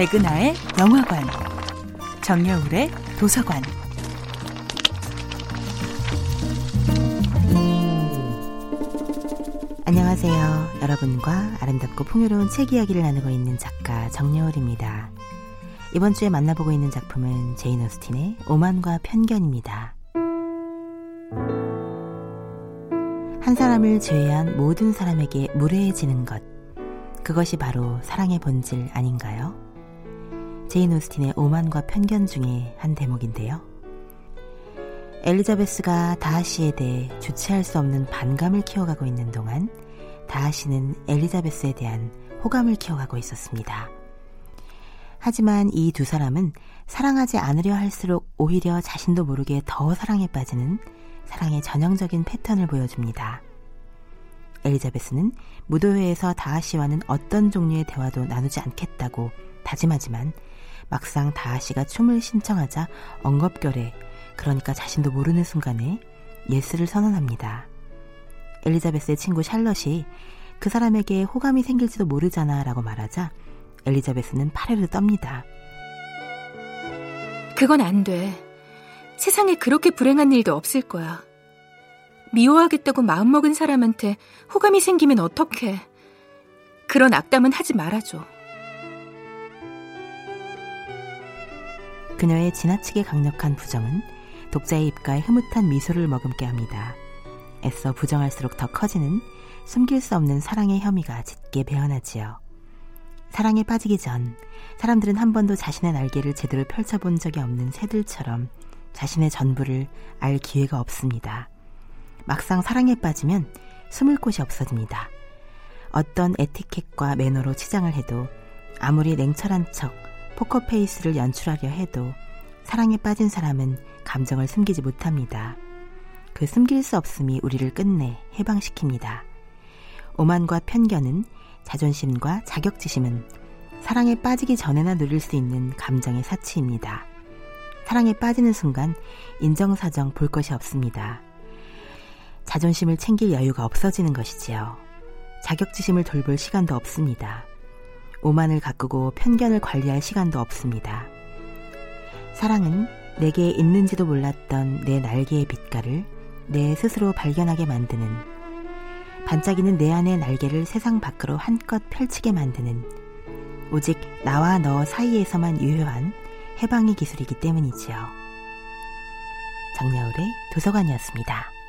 백은하의 영화관, 정여울의 도서관. 안녕하세요. 여러분과 아름답고 풍요로운 책 이야기를 나누고 있는 작가 정여울입니다. 이번 주에 만나보고 있는 작품은 제인 오스틴의 오만과 편견입니다. 한 사람을 제외한 모든 사람에게 무례해지는 것, 그것이 바로 사랑의 본질 아닌가요? 제인 오스틴의 오만과 편견 중에 한 대목인데요. 엘리자베스가 다하시에 대해 주체할 수 없는 반감을 키워가고 있는 동안 다하시는 엘리자베스에 대한 호감을 키워가고 있었습니다. 하지만 이 두 사람은 사랑하지 않으려 할수록 오히려 자신도 모르게 더 사랑에 빠지는 사랑의 전형적인 패턴을 보여줍니다. 엘리자베스는 무도회에서 다하시와는 어떤 종류의 대화도 나누지 않겠다고 다짐하지만 막상 다하시가 춤을 신청하자 엉겁결에, 그러니까 자신도 모르는 순간에 예스를 선언합니다. 엘리자베스의 친구 샬럿이 그 사람에게 호감이 생길지도 모르잖아 라고 말하자 엘리자베스는 파래를 떱니다. 그건 안 돼. 세상에 그렇게 불행한 일도 없을 거야. 미워하겠다고 마음먹은 사람한테 호감이 생기면 어떡해. 그런 악담은 하지 말아줘. 그녀의 지나치게 강력한 부정은 독자의 입가에 흐뭇한 미소를 머금게 합니다. 애써 부정할수록 더 커지는 숨길 수 없는 사랑의 혐의가 짙게 배어나지요. 사랑에 빠지기 전 사람들은 한 번도 자신의 날개를 제대로 펼쳐본 적이 없는 새들처럼 자신의 전부를 알 기회가 없습니다. 막상 사랑에 빠지면 숨을 곳이 없어집니다. 어떤 에티켓과 매너로 치장을 해도, 아무리 냉철한 척 포커페이스를 연출하려 해도 사랑에 빠진 사람은 감정을 숨기지 못합니다. 그 숨길 수 없음이 우리를 끝내 해방시킵니다. 오만과 편견은 자존심과 자격지심은 사랑에 빠지기 전에나 누릴 수 있는 감정의 사치입니다. 사랑에 빠지는 순간 인정사정 볼 것이 없습니다. 자존심을 챙길 여유가 없어지는 것이지요. 자격지심을 돌볼 시간도 없습니다. 오만을 가꾸고 편견을 관리할 시간도 없습니다. 사랑은 내게 있는지도 몰랐던 내 날개의 빛깔을 내 스스로 발견하게 만드는, 반짝이는 내 안의 날개를 세상 밖으로 한껏 펼치게 만드는, 오직 나와 너 사이에서만 유효한 해방의 기술이기 때문이지요. 정여울의 도서관이었습니다.